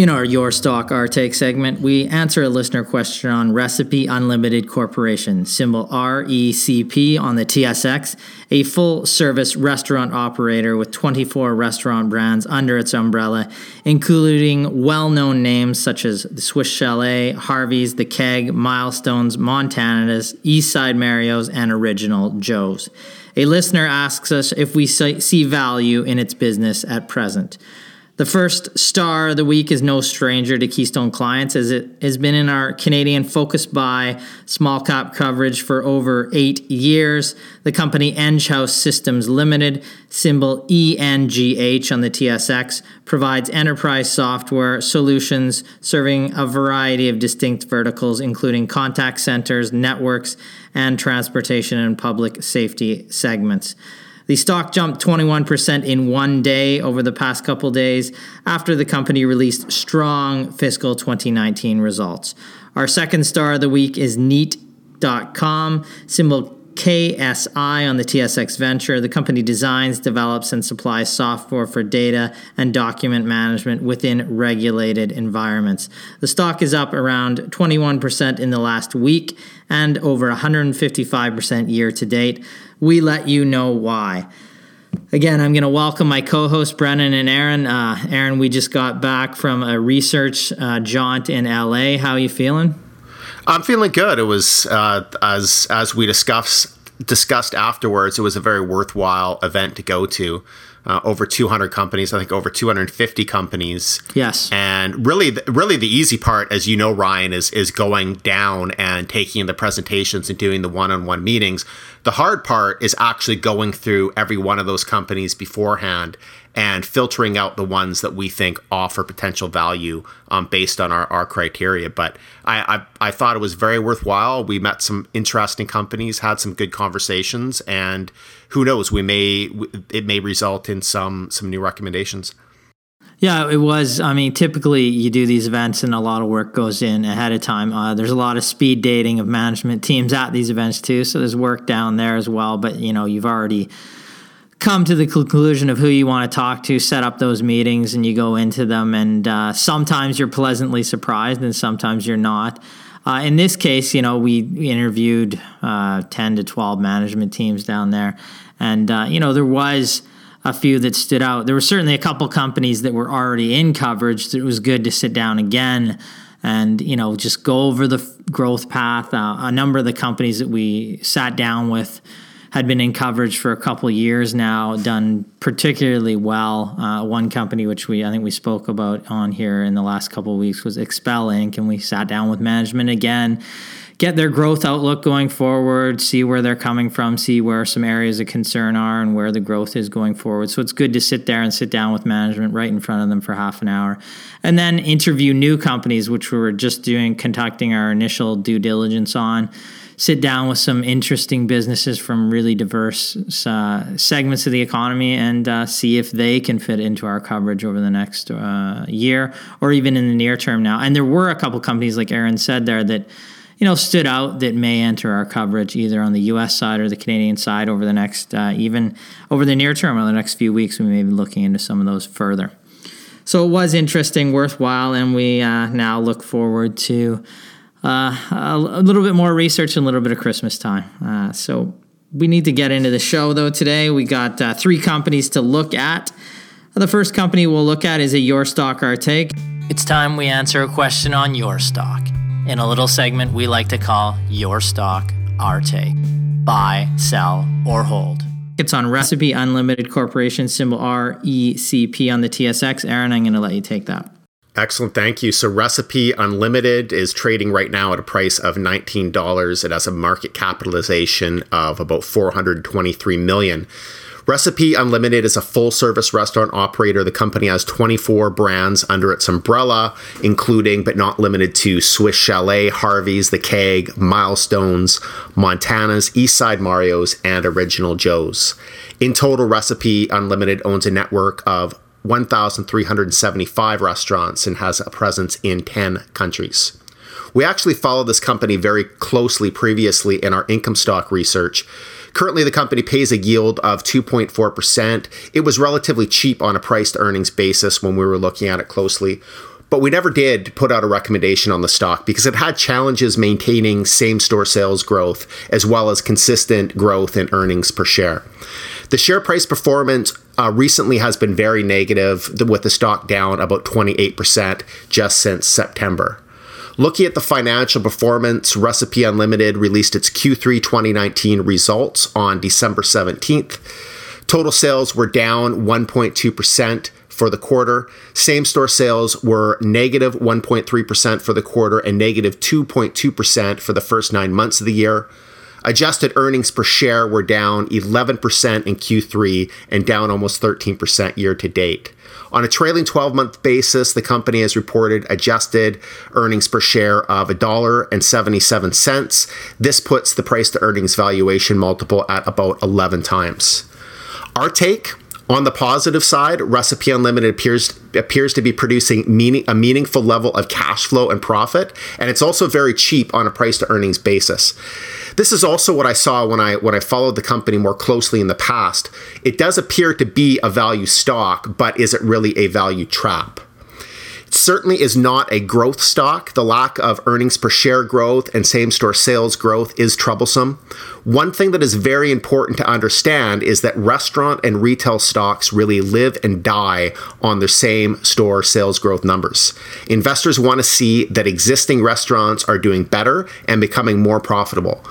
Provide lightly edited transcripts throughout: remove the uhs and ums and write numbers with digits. In our Your Stock, Our Take segment, we answer a listener question on Recipe Unlimited Corporation, symbol RECP on the TSX, a full-service restaurant operator with 24 restaurant brands under its umbrella, including well-known names such as the Swiss Chalet, Harvey's, The Keg, Milestones, Montana's, Eastside Mario's, and Original Joe's. A listener asks us if we see value in its business at present. The first star of the week is no stranger to Keystone clients, as it has been in our Canadian Focus Buy small cap coverage for over 8 years. The company Enghouse Systems Limited, symbol ENGH on the TSX, provides enterprise software solutions serving a variety of distinct verticals, including contact centers, networks, and transportation and public safety segments. The stock jumped 21% in one day over the past couple days after the company released strong fiscal 2019 results. Our second star of the week is Neat.com, symbol KSI on the TSX Venture. The company designs, develops, and supplies software for data and document management within regulated environments. The stock is up around 21% in the last week and over 155% year to date. We let you know why. Again, I'm going to welcome my co-hosts, Brennan and Aaron. Aaron, we just got back from a research jaunt in LA. How are you feeling? I'm feeling good. It was, as we discussed afterwards, it was a very worthwhile event to go to. Over 200 companies, I think over 250 companies. Yes. And really the easy part, as you know, Ryan, is going down and taking the presentations and doing the one-on-one meetings. The hard part is actually going through every one of those companies beforehand and filtering out the ones that we think offer potential value based on our criteria. But I thought it was very worthwhile. We met some interesting companies, had some good conversations, and who knows, it may result in some new recommendations. Yeah, it was. I mean, typically you do these events and a lot of work goes in ahead of time. There's a lot of speed dating of management teams at these events too, so there's work down there as well. But, you know, you've already come to the conclusion of who you want to talk to, set up those meetings, and you go into them. And sometimes you're pleasantly surprised and sometimes you're not. In this case, you know, we interviewed 10 to 12 management teams down there. And, you know, there was a few that stood out. There were certainly a couple companies that were already in coverage that it was good to sit down again and, you know, just go over the growth path. A number of the companies that we sat down with had been in coverage for a couple years now, done particularly well. One company, which I think we spoke about on here in the last couple of weeks, was Expel Inc., and we sat down with management again, get their growth outlook going forward, see where they're coming from, see where some areas of concern are and where the growth is going forward. So it's good to sit there and sit down with management right in front of them for half an hour, and then interview new companies, which we were just conducting our initial due diligence on. Sit down with some interesting businesses from really diverse segments of the economy and see if they can fit into our coverage over the next year or even in the near term now. And there were a couple companies, like Aaron said there, that, you know, stood out that may enter our coverage either on the U.S. side or the Canadian side over the next, even over the near term or the next few weeks. We may be looking into some of those further. So it was interesting, worthwhile, and we now look forward to a little bit more research and a little bit of Christmas time. So we need to get into the show, though, today. We got three companies to look at. The first company we'll look at is a Your Stock, Our Take. It's time we answer a question on your stock in a little segment we like to call Your Stock, Our Take. Buy, sell, or hold. It's on Recipe Unlimited Corporation, symbol RECP on the TSX. Aaron, I'm going to let you take that. Excellent. Thank you. So Recipe Unlimited is trading right now at a price of $19. It has a market capitalization of about $423 million. Recipe Unlimited is a full-service restaurant operator. The company has 24 brands under its umbrella, including but not limited to Swiss Chalet, Harvey's, The Keg, Milestones, Montana's, Eastside Mario's, and Original Joe's. In total, Recipe Unlimited owns a network of 1,375 restaurants and has a presence in 10 countries. We actually followed this company very closely previously in our income stock research. Currently, the company pays a yield of 2.4%. It was relatively cheap on a price-to-earnings basis when we were looking at it closely, but we never did put out a recommendation on the stock because it had challenges maintaining same-store sales growth as well as consistent growth in earnings per share. The share price performance recently has been very negative, with the stock down about 28% just since September. Looking at the financial performance, Recipe Unlimited released its Q3 2019 results on December 17th. Total sales were down 1.2% for the quarter. Same-store sales were negative 1.3% for the quarter and negative 2.2% for the first 9 months of the year. Adjusted earnings per share were down 11% in Q3 and down almost 13% year-to-date. On a trailing 12-month basis, the company has reported adjusted earnings per share of $1.77. This puts the price-to-earnings valuation multiple at about 11 times. Our take? On the positive side, Recipe Unlimited appears to be producing a meaningful level of cash flow and profit, and it's also very cheap on a price-to-earnings basis. This is also what I saw when I followed the company more closely in the past. It does appear to be a value stock, but is it really a value trap? It certainly is not a growth stock. The lack of earnings per share growth and same-store sales growth is troublesome. One thing that is very important to understand is that restaurant and retail stocks really live and die on their same-store sales growth numbers. Investors want to see that existing restaurants are doing better and becoming more profitable.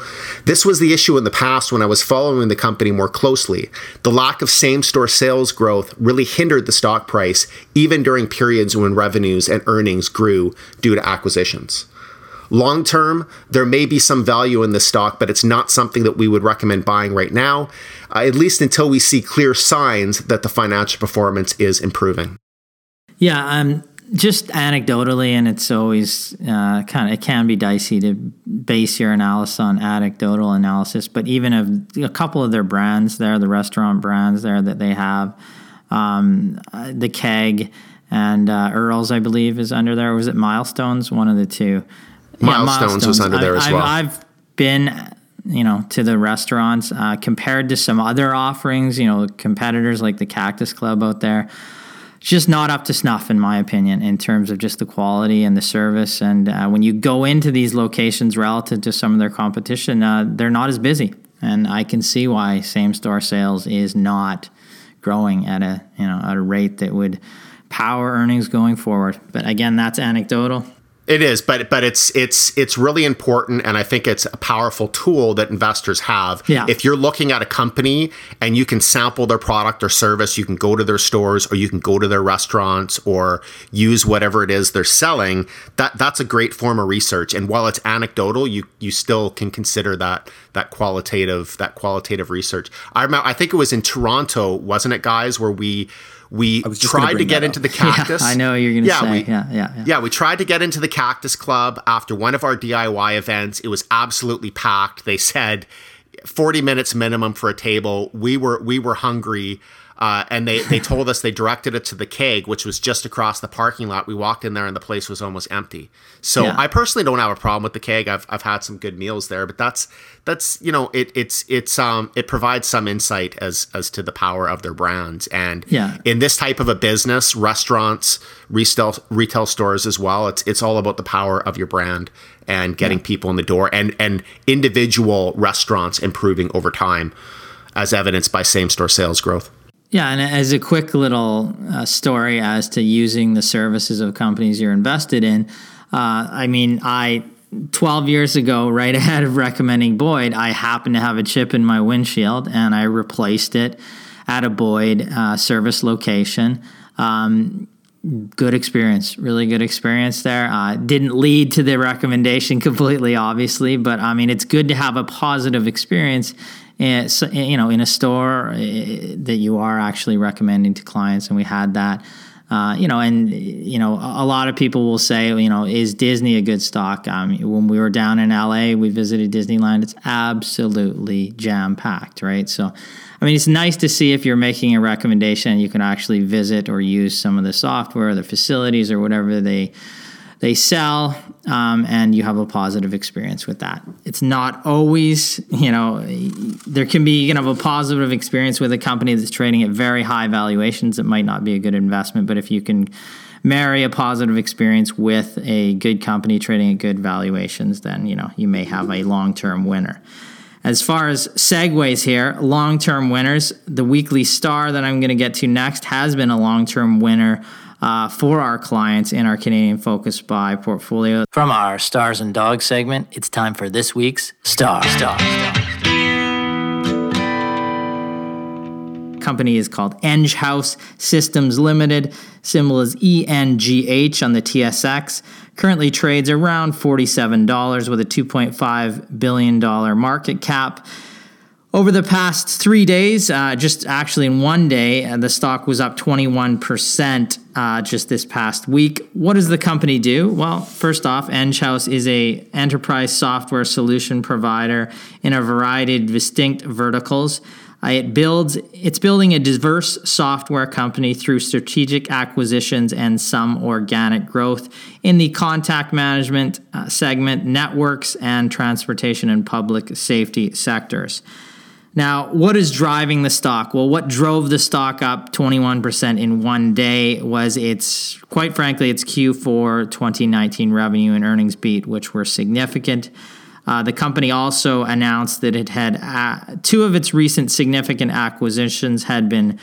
This was the issue in the past when I was following the company more closely. The lack of same-store sales growth really hindered the stock price, even during periods when revenue and earnings grew due to acquisitions. Long term, there may be some value in this stock, but it's not something that we would recommend buying right now, at least until we see clear signs that the financial performance is improving. Yeah, just anecdotally, and it's always it can be dicey to base your analysis on anecdotal analysis, but even a couple of their brands there, the restaurant brands there that they have, The Keg, and Earl's, I believe, is under there. Was it Milestones? One of the two. Milestones was under there as well. I've been, to the restaurants compared to some other offerings, competitors like the Cactus Club out there. Just not up to snuff, in my opinion, in terms of just the quality and the service. And when you go into these locations relative to some of their competition, they're not as busy. And I can see why same-store sales is not growing at a rate that would power earnings going forward. But again, that's anecdotal. It is, but it's really important, and I think it's a powerful tool that investors have. Yeah. If you're looking at a company and you can sample their product or service, you can go to their stores or you can go to their restaurants or use whatever it is they're selling, that's a great form of research. And while it's anecdotal, you still can consider that qualitative research. I think it was in Toronto, wasn't it, guys, where we tried to get into the Cactus. Yeah, I know you're going to say. We tried to get into the Cactus Club after one of our DIY events. It was absolutely packed. They said 40 minutes minimum for a table. We were hungry. And they told us they directed it to the Keg, which was just across the parking lot. We walked in there and the place was almost empty. So yeah. I personally don't have a problem with the Keg. I've had some good meals there, but it provides some insight as to the power of their brands. And in this type of a business, restaurants, retail stores as well, it's all about the power of your brand and getting people in the door and individual restaurants improving over time as evidenced by same store sales growth. Yeah, and as a quick little story as to using the services of companies you're invested in, I mean, 12 years ago, right ahead of recommending Boyd, I happened to have a chip in my windshield, and I replaced it at a Boyd service location. Good experience, really good experience there. Didn't lead to the recommendation completely, obviously, but I mean, it's good to have a positive experience in a store that you are actually recommending to clients, and we had that. A lot of people will say, is Disney a good stock? When we were down in LA, we visited Disneyland. It's absolutely jam-packed, right? So, I mean, it's nice to see if you're making a recommendation, you can actually visit or use some of the software, the facilities, or whatever they sell, and you have a positive experience with that. It's not always, you can have a positive experience with a company that's trading at very high valuations. It might not be a good investment, but if you can marry a positive experience with a good company trading at good valuations, then, you may have a long-term winner. As far as segues here, long-term winners, the weekly star that I'm going to get to next has been a long-term winner for our clients in our Canadian Focus Buy portfolio. From our Stars and Dogs segment, it's time for this week's Star. Company is called Enghouse Systems Limited. Symbol is ENGH on the TSX. Currently trades around $47 with a $2.5 billion market cap. Over the past 3 days, just actually in one day, the stock was up 21% just this past week. What does the company do? Well, first off, Enghouse is an enterprise software solution provider in a variety of distinct verticals. It's building a diverse software company through strategic acquisitions and some organic growth in the contact management segment, networks, and transportation and public safety sectors. Now, what is driving the stock? Well, what drove the stock up 21% in one day was its Q4 2019 revenue and earnings beat, which were significant. The company also announced that it had two of its recent significant acquisitions had been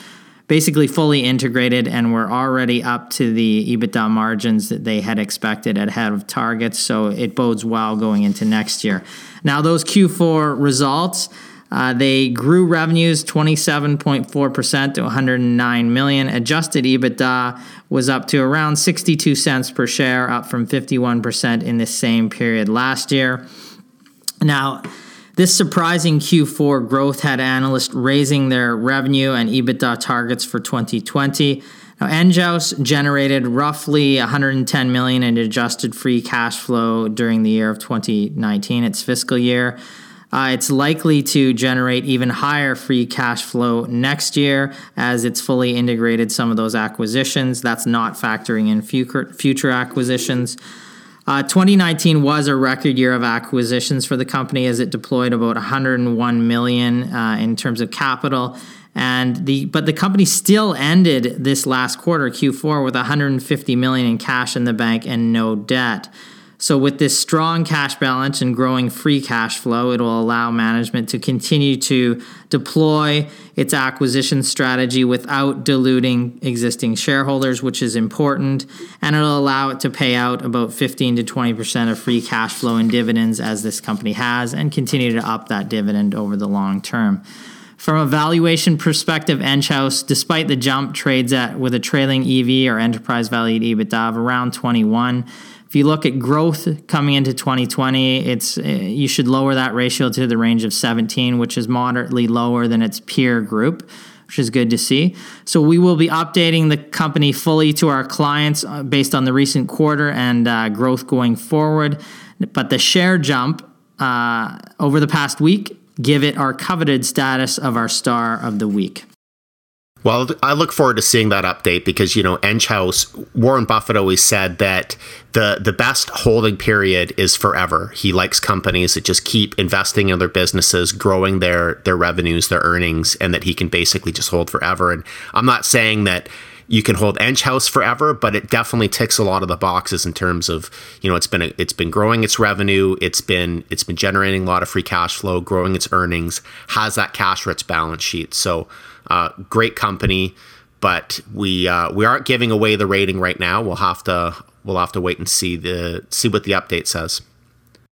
basically fully integrated and were already up to the EBITDA margins that they had expected ahead of targets, so it bodes well going into next year. Now, those Q4 results... they grew revenues 27.4% to $109 million. Adjusted EBITDA was up to around 62 cents per share, up from 51% in the same period last year. Now, this surprising Q4 growth had analysts raising their revenue and EBITDA targets for 2020. Now, Enghouse generated roughly $110 million in adjusted free cash flow during the year of 2019, its fiscal year. It's likely to generate even higher free cash flow next year as it's fully integrated some of those acquisitions. That's not factoring in future acquisitions. 2019 was a record year of acquisitions for the company as it deployed about $101 million in terms of capital. But the company still ended this last quarter, Q4, with $150 million in cash in the bank and no debt. So with this strong cash balance and growing free cash flow, it will allow management to continue to deploy its acquisition strategy without diluting existing shareholders, which is important, and it'll allow it to pay out about 15 to 20% of free cash flow in dividends as this company has, and continue to up that dividend over the long term. From a valuation perspective, Enghouse, despite the jump, trades with a trailing EV or enterprise value to EBITDA of around 21. If you look at growth coming into 2020, you should lower that ratio to the range of 17, which is moderately lower than its peer group, which is good to see. So we will be updating the company fully to our clients based on the recent quarter and growth going forward. But the share jump over the past week give it our coveted status of our star of the week. Well, I look forward to seeing that update because, Enghouse, Warren Buffett always said that the best holding period is forever. He likes companies that just keep investing in their businesses, growing their revenues, their earnings, and that he can basically just hold forever. And I'm not saying that you can hold Enghouse forever, but it definitely ticks a lot of the boxes in terms of, it's been growing its revenue, it's been generating a lot of free cash flow, growing its earnings, has that cash for its balance sheet. So Great company, but we aren't giving away the rating right now. We'll have to wait and see what the update says.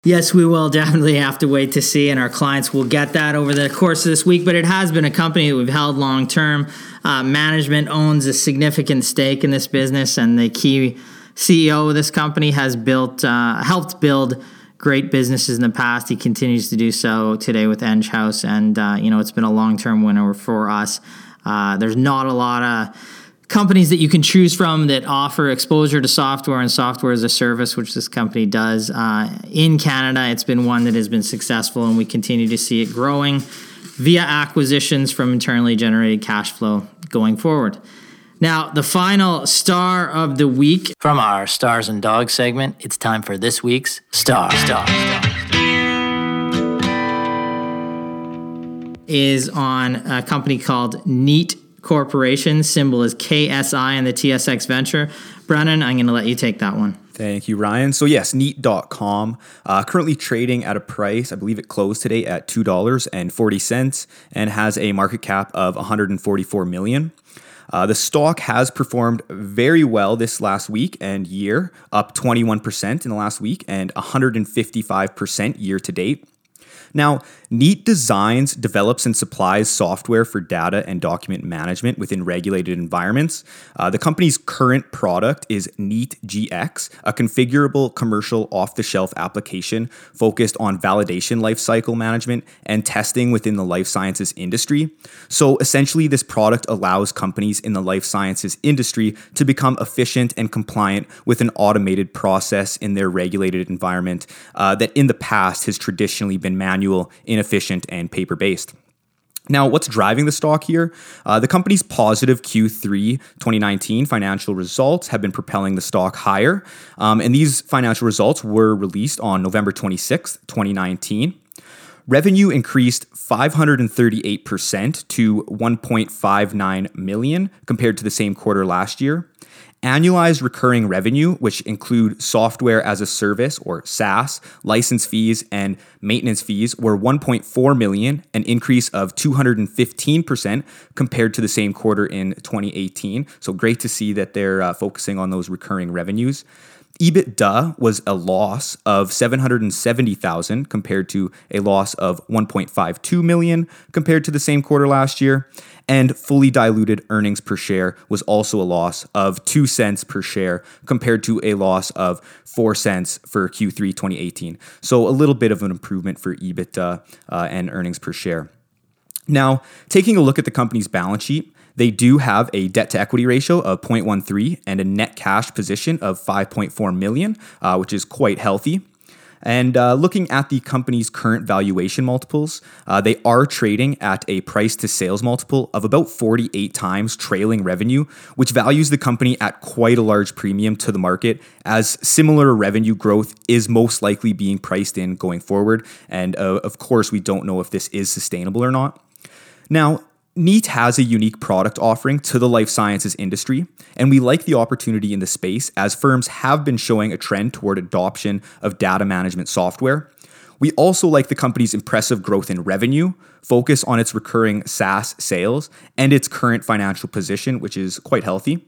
Yes, we will definitely have to wait to see, and our clients will get that over the course of this week. But it has been a company that we've held long term. Management owns a significant stake in this business, and the key CEO of this company has helped build great businesses in the past. He continues to do so today with Enghouse, and it's been a long term winner for us. There's not a lot of companies that you can choose from that offer exposure to software and software as a service, which this company does. In Canada, it's been one that has been successful, and we continue to see it growing via acquisitions from internally generated cash flow going forward. Now, the final star of the week. From our Stars and Dogs segment, it's time for this week's Star. Is on a company called Neat.com. Corporation, symbol is KSI in the TSX Venture. Brennan, I'm going to let you take that one. Thank you, Ryan. So yes, Neat.com, currently trading at a price, I believe it closed today at $2.40 and has a market cap of $144 million. The stock has performed very well this last week and year, up 21% in the last week and 155% year to date. Now, Neat designs, develops, and supplies software for data and document management within regulated environments. The company's current product is Neat GX, a configurable commercial off-the-shelf application focused on validation lifecycle management and testing within the life sciences industry. So essentially, this product allows companies in the life sciences industry to become efficient and compliant with an automated process in their regulated environment that in the past has traditionally been manual, inefficient, and paper-based. Now, what's driving the stock here? The company's positive Q3 2019 financial results have been propelling the stock higher, and these financial results were released on November 26th, 2019. Revenue increased 538% to $1.59 million compared to the same quarter last year. Annualized recurring revenue, which include software as a service or SaaS, license fees, and maintenance fees, were $1.4 million, an increase of 215% compared to the same quarter in 2018. So great to see that they're focusing on those recurring revenues. EBITDA was a loss of $770,000 compared to a loss of $1.52 million compared to the same quarter last year. And fully diluted earnings per share was also a loss of 2 cents per share compared to a loss of 4 cents for Q3 2018. So a little bit of an improvement for EBITDA and earnings per share. Now, taking a look at the company's balance sheet, they do have a debt-to-equity ratio of 0.13 and a net cash position of $5.4 million, which is quite healthy. And looking at the company's current valuation multiples, they are trading at a price-to-sales multiple of about 48 times trailing revenue, which values the company at quite a large premium to the market, as similar revenue growth is most likely being priced in going forward. And of course, we don't know if this is sustainable or not. Now, Neat has a unique product offering to the life sciences industry, and we like the opportunity in the space as firms have been showing a trend toward adoption of data management software. We also like the company's impressive growth in revenue, focus on its recurring SaaS sales, and its current financial position, which is quite healthy.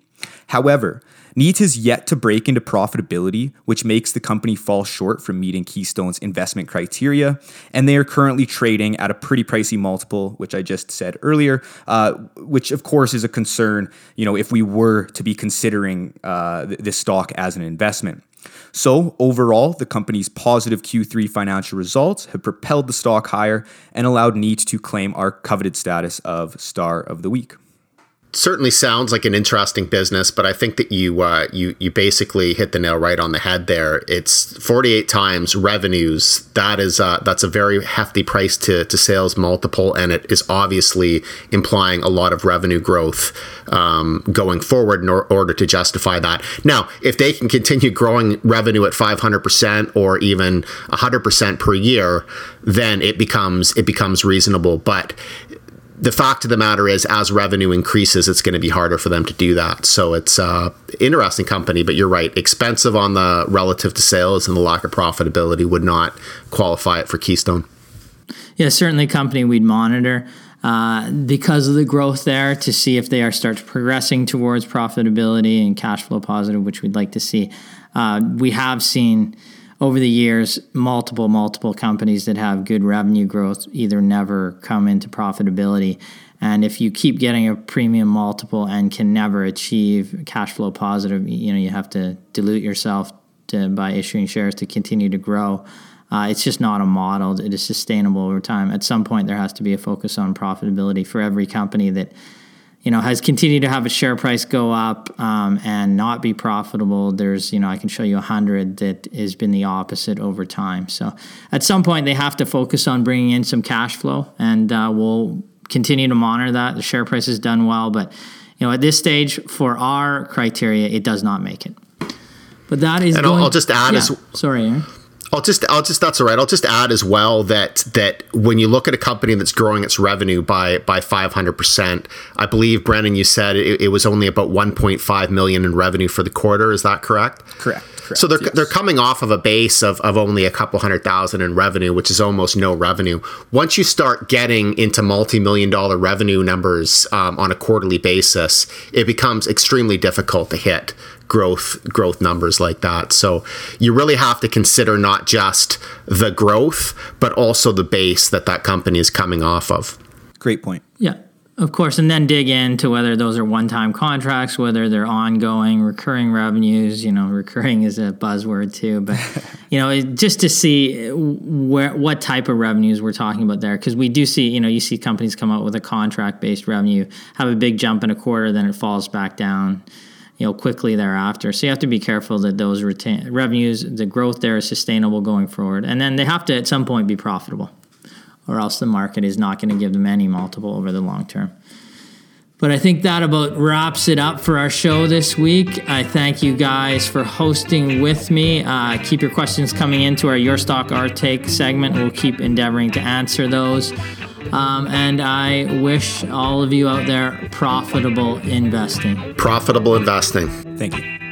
However, Neat is yet to break into profitability, which makes the company fall short from meeting Keystone's investment criteria, and they are currently trading at a pretty pricey multiple, which I just said earlier, which of course is a concern, if we were to be considering this stock as an investment. So overall, the company's positive Q3 financial results have propelled the stock higher and allowed Neat to claim our coveted status of Star of the Week. Certainly sounds like an interesting business, but I think that you basically hit the nail right on the head there. It's 48 times revenues. That is that's a very hefty price to sales multiple, and it is obviously implying a lot of revenue growth going forward in order to justify that. Now, if they can continue growing revenue at 500% or even 100% per year, then it becomes reasonable. But the fact of the matter is, as revenue increases, it's going to be harder for them to do that. So it's interesting company, but you're right. Expensive on the relative to sales, and the lack of profitability would not qualify it for Keystone. Yeah, certainly a company we'd monitor. because of the growth there, to see if they are start progressing towards profitability and cash flow positive, which we'd like to see. We have seen over the years multiple companies that have good revenue growth either never come into profitability. And if you keep getting a premium multiple and can never achieve cash flow positive, you have to dilute yourself by issuing shares to continue to grow. It's just not a model. It is sustainable over time. At some point, there has to be a focus on profitability for every company that has continued to have a share price go up and not be profitable. There's, I can show you 100 that has been the opposite over time. So at some point, they have to focus on bringing in some cash flow, and we'll continue to monitor that. The share price has done well, but at this stage, for our criteria, it does not make it. But that is. And I'll just add as sorry, Aaron. That's all right. I'll just add as well that when you look at a company that's growing its revenue by 500%, I believe, Brennan, you said it was only about 1.5 million in revenue for the quarter. Is that correct? Correct. So they're coming off of a base of only a couple $100,000 in revenue, which is almost no revenue. Once you start getting into multi-million-dollar revenue numbers on a quarterly basis, it becomes extremely difficult to hit growth numbers like that. So you really have to consider not just the growth, but also the base that company is coming off of. Great point. Yeah, of course. And then dig into whether those are one-time contracts, whether they're ongoing, recurring revenues. Recurring is a buzzword too, but just to see what type of revenues we're talking about there. Because we do see, you see companies come out with a contract-based revenue, have a big jump in a quarter, then it falls back down quickly thereafter. So you have to be careful that those revenues, the growth there is sustainable going forward. And then they have to at some point be profitable, or else the market is not going to give them any multiple over the long term. But I think that about wraps it up for our show this week. I thank you guys for hosting with me. Keep your questions coming into our Your Stock, Our Take segment. We'll keep endeavoring to answer those. And I wish all of you out there profitable investing. Thank you.